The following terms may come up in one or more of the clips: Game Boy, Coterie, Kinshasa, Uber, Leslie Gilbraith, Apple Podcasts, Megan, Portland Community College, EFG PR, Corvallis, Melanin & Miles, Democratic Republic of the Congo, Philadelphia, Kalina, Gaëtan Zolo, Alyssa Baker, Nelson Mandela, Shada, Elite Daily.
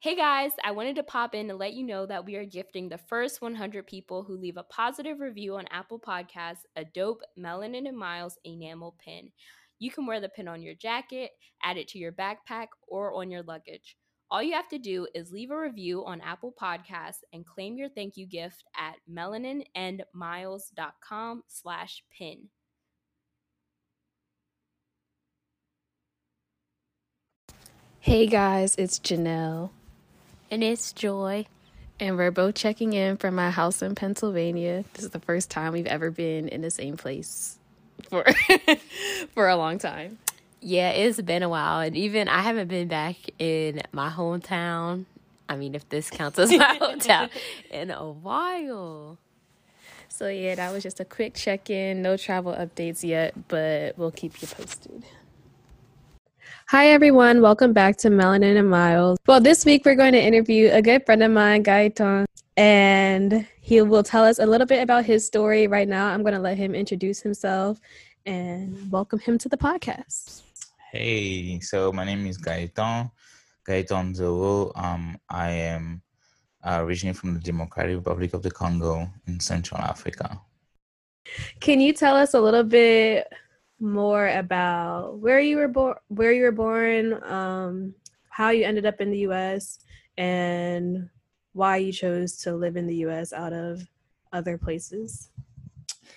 Hey guys, I wanted to pop in to let you know that we are gifting the first 100 people who leave a positive review on Apple Podcasts a dope Melanin and Miles enamel pin. You can wear the pin on your jacket, add it to your backpack, or on your luggage. All you have to do is leave a review on Apple Podcasts and claim your thank you gift at melaninandmiles.com/pin. Hey guys, it's Janelle. And it's Joy. And we're both checking in from my house in Pennsylvania. This is the first time we've ever been in the same place for a long time. Yeah, it's been a while. And even I haven't been back in my hometown, I mean, if this counts as my hometown, in a while. So yeah, that was just a quick check-in. No travel updates yet, but we'll keep you posted. Hi everyone, welcome back to Melanin and Miles. Well, this week we're going to interview a good friend of mine, Gaëtan, and he will tell us a little bit about his story. Right now, I'm going to let him introduce himself and welcome him to the podcast. Hey, so my name is Gaëtan Zolo. I am originally from the Democratic Republic of the Congo in Central Africa. Can you tell us a little bit more about where you were born, how you ended up in the U.S., and why you chose to live in the U.S. out of other places?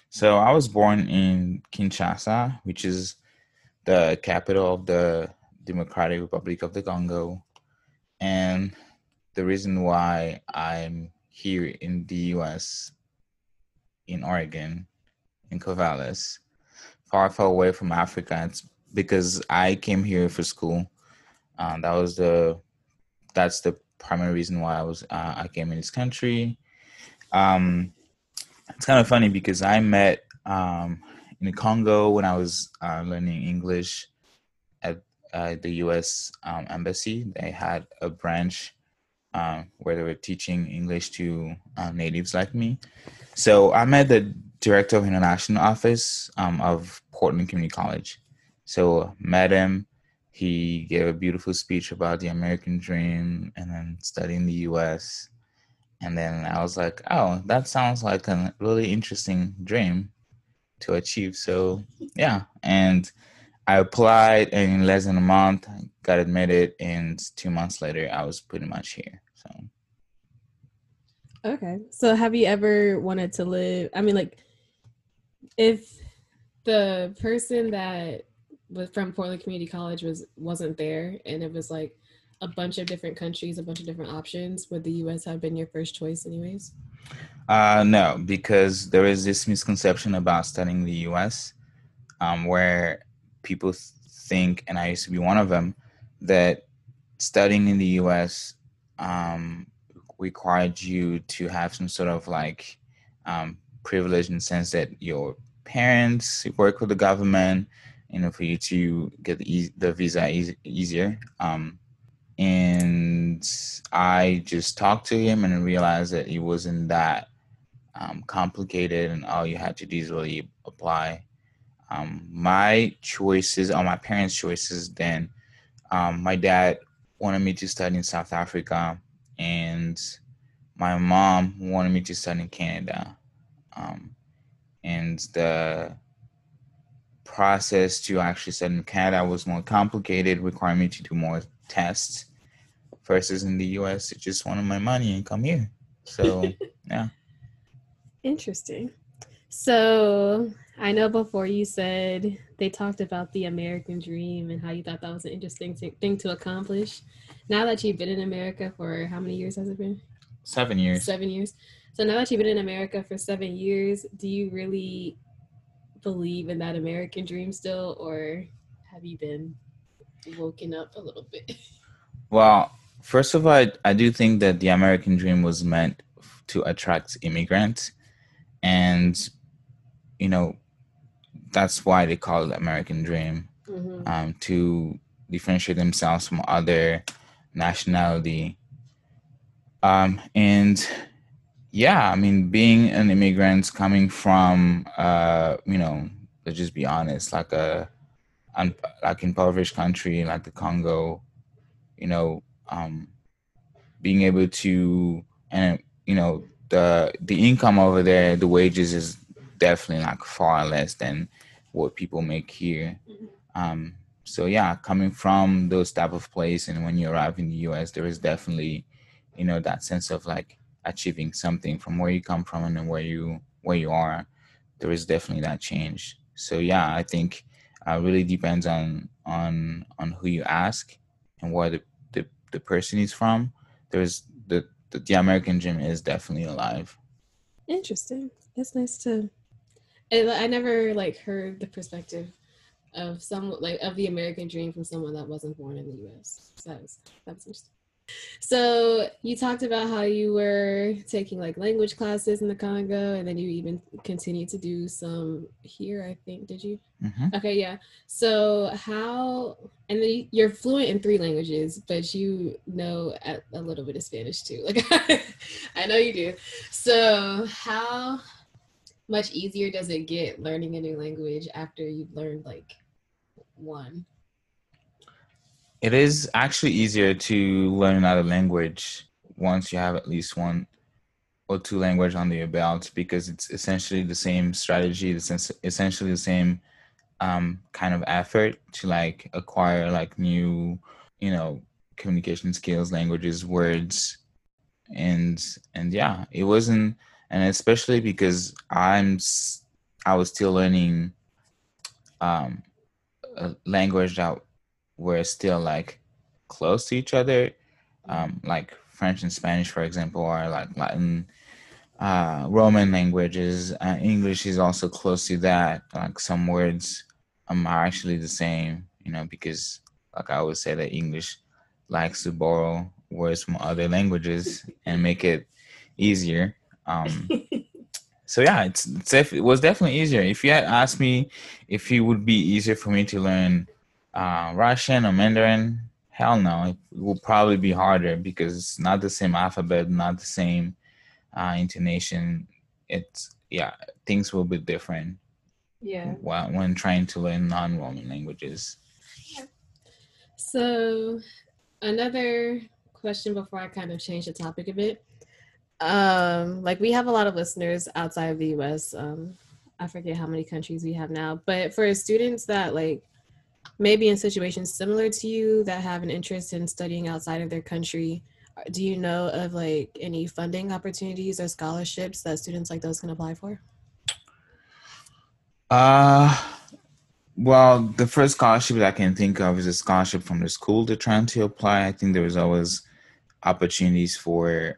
So I was born in Kinshasa, which is the capital of the Democratic Republic of the Congo. And the reason why I'm here in the U.S., in Oregon, in Corvallis, far away from Africa, it's because I came here for school. That's the primary reason why I came in this country. It's kind of funny because I met in the Congo when I was learning English at the U.S. embassy. They had a branch where they were teaching English to natives like me. So I met the director of international office of Portland Community College. So met him. He gave a beautiful speech about the American dream and then studying the U.S. And then I was like, oh, that sounds like a really interesting dream to achieve. So, yeah. And I applied, and in less than a month, I got admitted. And 2 months later, I was pretty much here. So. Okay. So have you ever wanted to live? I mean, like, if the person that from Portland Community College wasn't there, and it was like a bunch of different countries, a bunch of different options, would the U.S. have been your first choice anyways? No, because there is this misconception about studying the U.S. Where people think, and I used to be one of them, that studying in the U.S. Required you to have some sort of like privilege, in the sense that your parents work with the government, for you to get the visa easier. And I just talked to him and realized that it wasn't that complicated, and all you had to do is really apply. My choices, or my parents' choices then, my dad wanted me to study in South Africa, and my mom wanted me to study in Canada. And the process to actually study in Canada was more complicated, requiring me to do more tests versus in the U.S. It just wanted my money and come here. So, yeah. Interesting. So I know before you said they talked about the American dream and how you thought that was an interesting thing to accomplish. Now that you've been in America for how many years has it been? 7 years. 7 years. So now that you've been in America for 7 years, do you really believe in that American dream still, or have you been woken up a little bit? Well, first of all, I do think that the American dream was meant to attract immigrants. And, you know, that's why they call it the American dream, mm-hmm. To differentiate themselves from other nationality. And yeah, I mean, being an immigrant coming from, you know, let's just be honest, like an impoverished country like the Congo, you know, being able to, and you know, the income over there, the wages is definitely like far less than what people make here. So yeah, coming from those type of place, and when you arrive in the US, there is definitely, you know, that sense of like achieving something from where you come from and where you are. There is definitely that change. So yeah, I think it really depends on who you ask and where the person is from. There's the American dream is definitely alive. Interesting. That's nice to. I never like heard the perspective of the American dream from someone that wasn't born in the U.S. So that was interesting. So you talked about how you were taking like language classes in the Congo, and then you even continued to do some here, I think, did you? Mm-hmm. Okay, yeah. So and then you're fluent in 3 languages, but you know a little bit of Spanish too. Like, I know you do. So how much easier does it get learning a new language after you've learned like one? It is actually easier to learn another language once you have at least 1 or 2 languages under your belt, because it's essentially the same strategy. It's essentially the same kind of effort to like acquire like new, you know, communication skills, languages, words, and yeah, it wasn't, and especially because I was still learning a language that were still like close to each other, like French and Spanish, for example, or like Latin, Roman languages. English is also close to that. Like some words are actually the same, you know, because like I always say that English likes to borrow words from other languages and make it easier. So yeah, it was definitely easier. If you had asked me if it would be easier for me to learn Russian or Mandarin, hell no, it will probably be harder because it's not the same alphabet, not the same intonation. Things will be different. Yeah. When trying to learn non-Roman languages. Yeah. So another question before I kind of change the topic a bit. Like we have a lot of listeners outside of the US. I forget how many countries we have now, but for students that like maybe in situations similar to you that have an interest in studying outside of their country, do you know of like any funding opportunities or scholarships that students like those can apply for? Well, the first scholarship that I can think of is a scholarship from the school they're trying to apply. I think there is always opportunities for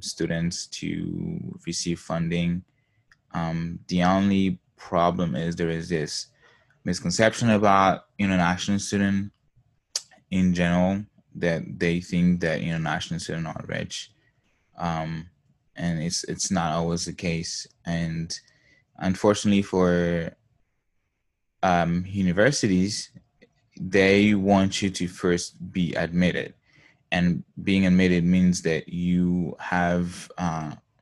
students to receive funding. The only problem is there is this misconception about international student in general, that they think that international students are rich, and it's not always the case. And unfortunately for universities, they want you to first be admitted, and being admitted means that you have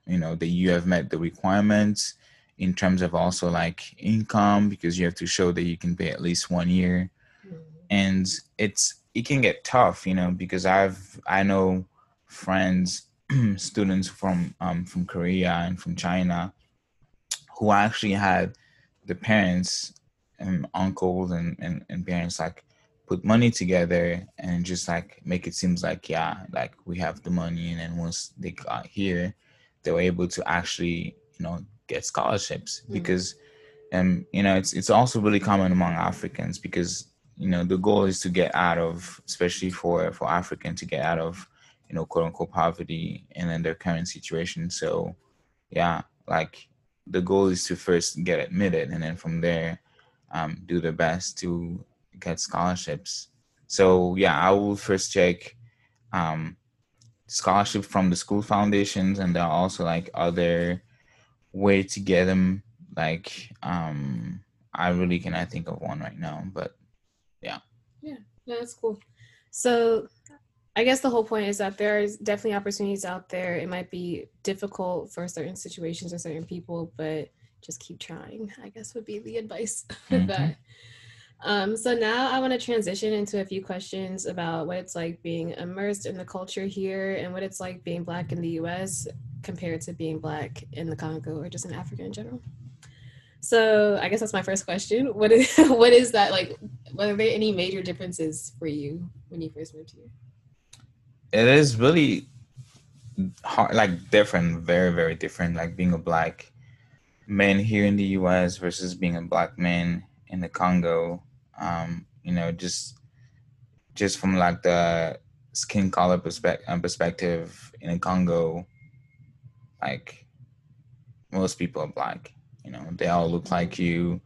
you know, that you have met the requirements in terms of also like income, because you have to show that you can pay at least 1 year. And it can get tough, you know, because I know friends, students from Korea and from China who actually had the parents and uncles and parents like put money together and just like make it seems like, yeah, like we have the money. And then once they got here, they were able to actually, you know, get scholarships because, you know, it's also really common among Africans because, you know, the goal is to get out of, especially for African, to get out of, you know, quote unquote poverty and then their current situation. So, yeah, like the goal is to first get admitted and then from there, do their best to get scholarships. So, yeah, I will first check scholarship from the school foundations, and there are also like other way to get them. Like, I think of one right now, but yeah. Yeah, that's cool. So I guess the whole point is that there is definitely opportunities out there. It might be difficult for certain situations or certain people, but just keep trying, I guess would be the advice of that. So now I want to transition into a few questions about what it's like being immersed in the culture here and what it's like being Black in the U.S. compared to being Black in the Congo or just in Africa in general. So I guess that's my first question. What is that like? Were there any major differences for you when you first moved here? It is really hard, like different, very, very different, like being a Black man here in the U.S. versus being a Black man in the Congo. You know, just from like the skin color perspective in the Congo, like most people are Black, you know, they all look like you.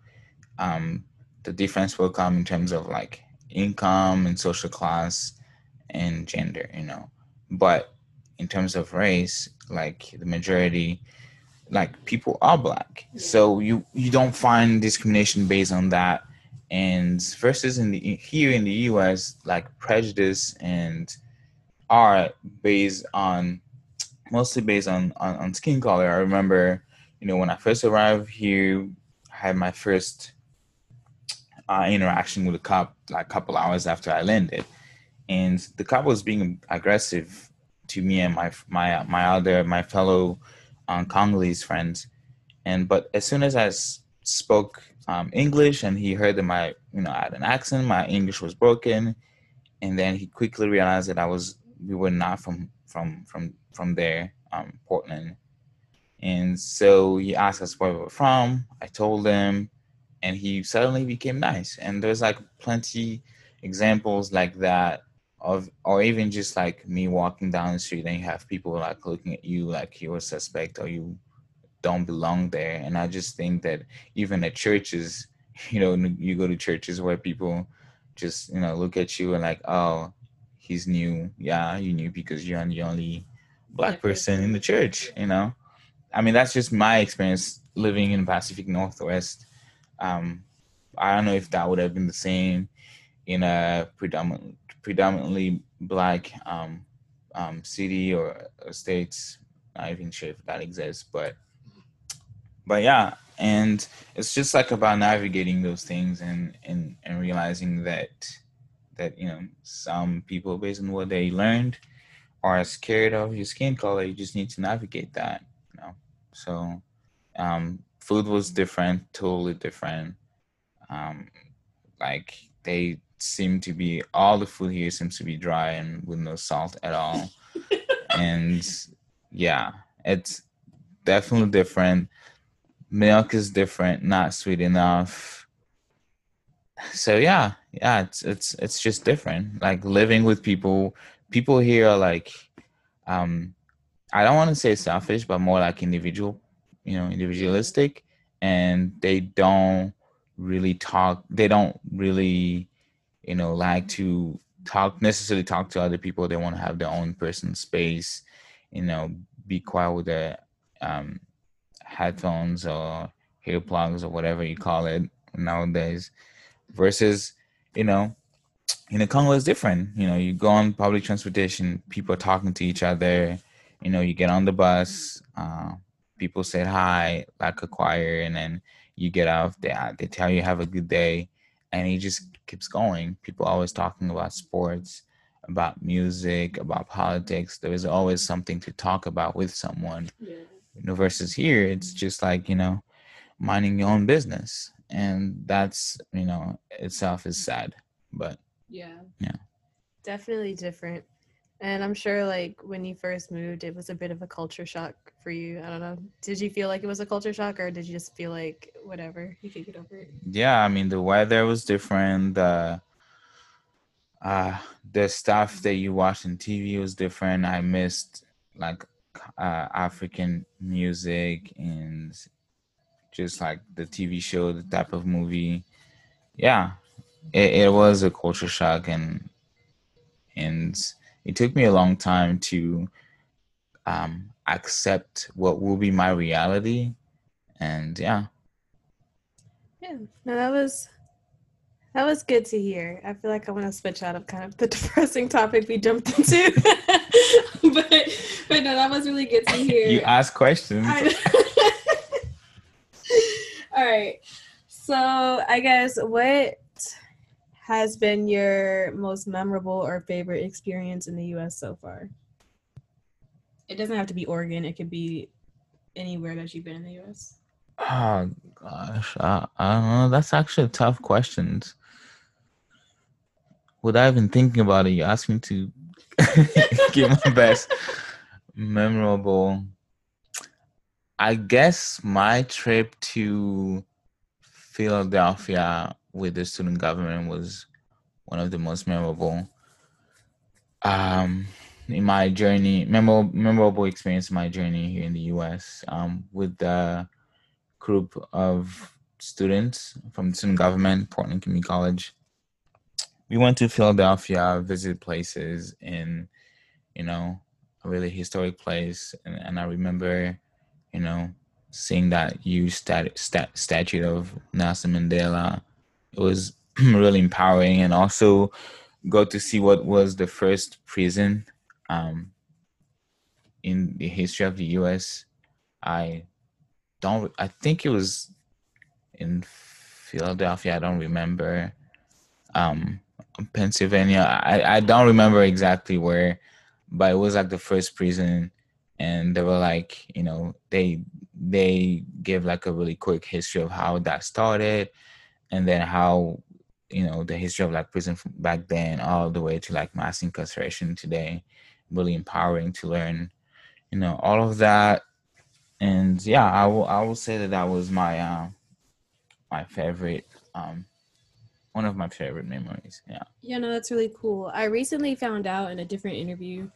The difference will come in terms of like income and social class and gender, you know, but in terms of race, like the majority, like people are Black. So you don't find discrimination based on that. And versus here in the US, like prejudice and are based on skin color. I remember, you know, when I first arrived here, I had my first interaction with a cop like a couple hours after I landed. And the cop was being aggressive to me and my fellow Congolese friends. But as soon as I spoke English and he heard that I had an accent, my English was broken. And then he quickly realized that we were not from there, Portland. And so he asked us where we were from. I told him, and he suddenly became nice. And there's like plenty examples like that of, or even just like me walking down the street and you have people like looking at you like you're a suspect or you don't belong there. And I just think that even at churches, you know, you go to churches where people just, you know, look at you and like, oh, he's new. Yeah, you knew because you're the only Black person in the church, you know. I mean, that's just my experience living in the Pacific Northwest. I don't know if that would have been the same in a predominantly Black city or states. Not even sure if that exists, but yeah. And it's just like about navigating those things and realizing that, you know, some people, based on what they learned, are scared of your skin color. You just need to navigate that, you know. So food was different, totally different. Like they seem to be, all the food here seems to be dry and with no salt at all. And yeah, it's definitely different. Milk is different, not sweet enough. So yeah, it's just different. Like living with people here are like, I don't want to say selfish, but more like individualistic, and they don't really talk. They don't really, you know, like to talk to other people. They want to have their own personal space, you know, be quiet with their headphones or hair plugs or whatever you call it nowadays. Versus, you know, in the Congo it's different. You know, you go on public transportation, people are talking to each other. you know, you get on the bus, people said hi, like a choir, and then you get off, they tell you have a good day, and he just keeps going. People always talking about sports, about music, about politics. There is always something to talk about with someone. Yeah. You know, versus here, it's just like, you know, minding your own business. And that's, you know, itself is sad, but yeah, definitely different. And I'm sure, like, when you first moved, it was a bit of a culture shock for you. I don't know. Did you feel like it was a culture shock, or did you just feel like, whatever, you could get over it? Yeah, I mean, the weather was different. The stuff that you watch on TV was different. I missed, like, African music and just, like, the TV show, the type of movie. Yeah, it was a culture shock, and it took me a long time to accept what will be my reality. And yeah, no, that was good to hear. I feel like I want to switch out of kind of the depressing topic we jumped into. but no, that was really good to hear. You asked questions. All right. So I guess, what has been your most memorable or favorite experience in the U.S. so far? It doesn't have to be Oregon. It could be anywhere that you've been in the U.S. Oh, gosh. I don't know. That's actually a tough question. Without even thinking about it, you asked me to give my best memorable. I guess my trip to Philadelphia with the student government was one of the most memorable in my journey, memorable experience in my journey here in the U.S. With the group of students from the student government, Portland Community College. We went to Philadelphia, visited places in, you know, a really historic place. And I remember, you know, seeing that huge statue of Nelson Mandela. It was really empowering, and also go to see what was the first prison in the history of the U.S. I think it was in Philadelphia. I don't remember. Pennsylvania. I don't remember exactly where, but it was like the first prison, and they were like, you know, they gave like a really quick history of how that started. And then how, you know, the history of like prison from back then all the way to like mass incarceration today, really empowering to learn, you know, all of that. And yeah, I will say that was my my favorite, one of my favorite memories. Yeah. Yeah, no, that's really cool. I recently found out in a different interview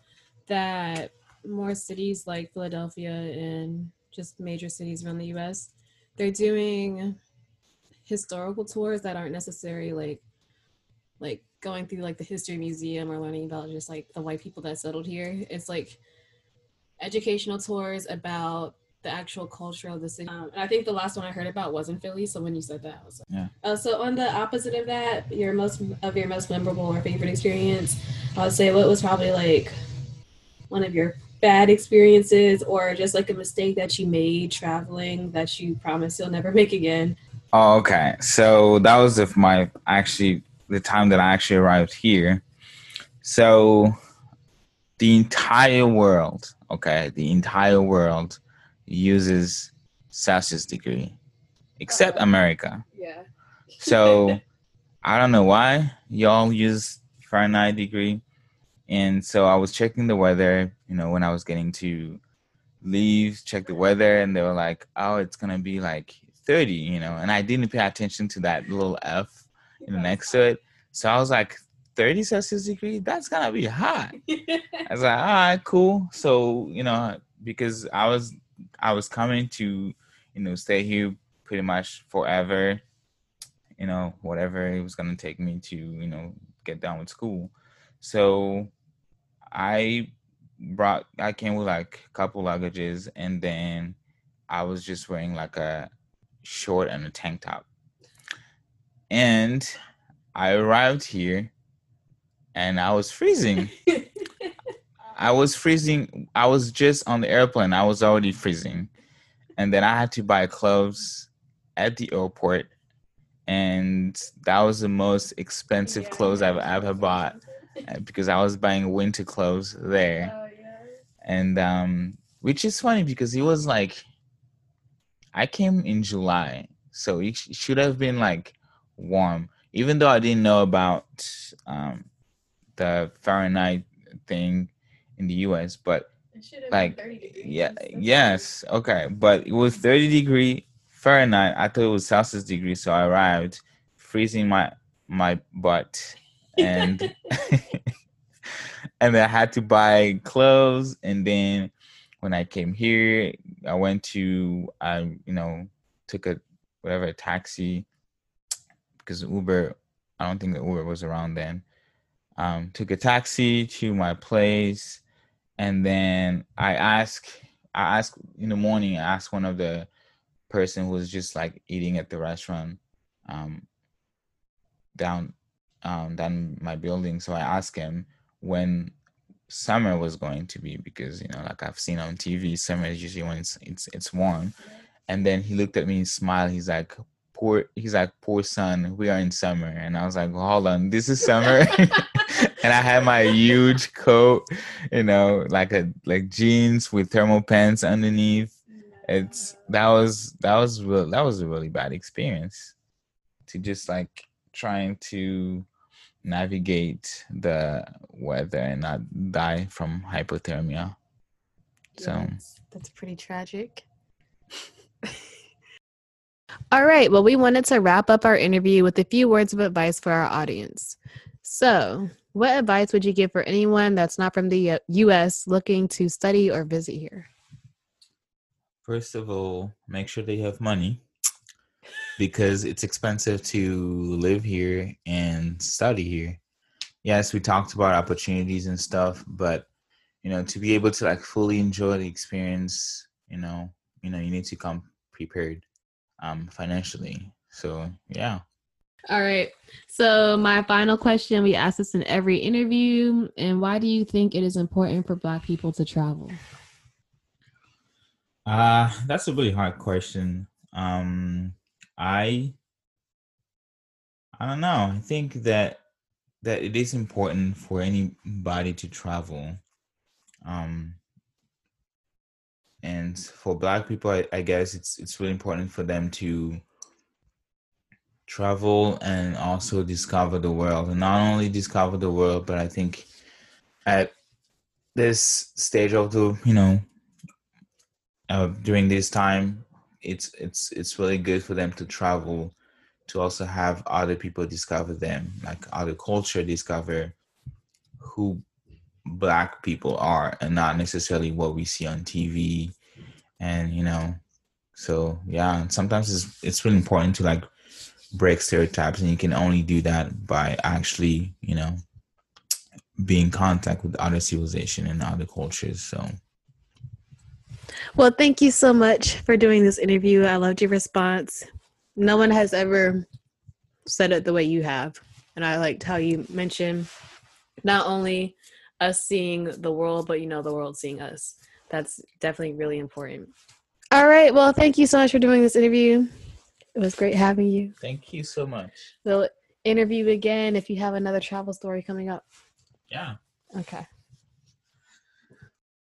that more cities like Philadelphia and just major cities around the U.S., they're doing historical tours that aren't necessarily like going through like the history museum or learning about just like the white people that settled here. It's like educational tours about the actual culture of the city. And I think the last one I heard about was in Philly. So when you said that, I was like, yeah. So on the opposite of that, your most memorable or favorite experience, I would say what was probably like one of your bad experiences or just like a mistake that you made traveling that you promise you'll never make again. Oh, okay. So that was the time that I actually arrived here. So the entire world uses Celsius degree, except America. Yeah. So I don't know why y'all use Fahrenheit degree. And so I was checking the weather, you know, when I was getting to leave, check the weather, and they were like, oh, it's going to be like 30, you know, and I didn't pay attention to that little F next to it. So I was like, 30 Celsius degree? That's gonna be hot. I was like, all right, cool. So, you know, because I was coming to, you know, stay here pretty much forever, you know, whatever it was gonna take me to, you know, get done with school. So I came with like a couple luggages, and then I was just wearing like a short and a tank top, and I arrived here and I was freezing. I was freezing. I was just on the airplane. I was already freezing. And then I had to buy clothes at the airport. And that was the most expensive clothes I've ever bought because I was buying winter clothes there. Oh, yeah. And which is funny because it was like, I came in July, so it should have been like warm, even though I didn't know about the Fahrenheit thing in the US, but it should have like, been 30 degrees. Yeah, yes. Okay. But it was 30 degree Fahrenheit. I thought it was Celsius degree. So I arrived freezing my butt and, and I had to buy clothes. And then when I came here, I went to, took a taxi because Uber, I don't think the Uber was around then. Took a taxi to my place. And then I asked in the morning, I asked one of the person who was just like eating at the restaurant down my building. So I asked him when summer was going to be, because, like I've seen on TV, summer is usually when it's warm. And then he looked at me and smiled. He's like, poor son, we are in summer. And I was like, well, hold on, this is summer. And I had my huge coat, like jeans with thermal pants underneath. That was a really bad experience to just like trying to navigate the weather and not die from hypothermia. Yes, so that's pretty tragic. All right. Well, we wanted to wrap up our interview with a few words of advice for our audience. So what advice would you give for anyone that's not from the U.S. looking to study or visit here? First of all, make sure they have money because it's expensive to live here and study here. Yes, we talked about opportunities and stuff, but, to be able to like fully enjoy the experience, you need to come prepared. Financially. So, yeah. All right. So my final question, we ask this in every interview. And why do you think it is important for Black people to travel? That's a really hard question. I don't know. I think that it is important for anybody to travel. And for Black people, I guess it's really important for them to travel and also discover the world. And not only discover the world, but I think at this stage of the, during this time, it's really good for them to travel to also have other people discover them, like other culture discover who Black people are and not necessarily what we see on TV. And so yeah, and sometimes it's really important to like break stereotypes, and you can only do that by actually being in contact with other civilization and other cultures. So well, thank you so much for doing this interview. I loved your response. No one has ever said it the way you have, and I liked how you mentioned not only us seeing the world, but the world seeing us. That's definitely really important. All right. Well, thank you so much for doing this interview. It was great having you. Thank you so much. We'll interview again if you have another travel story coming up. Yeah. Okay.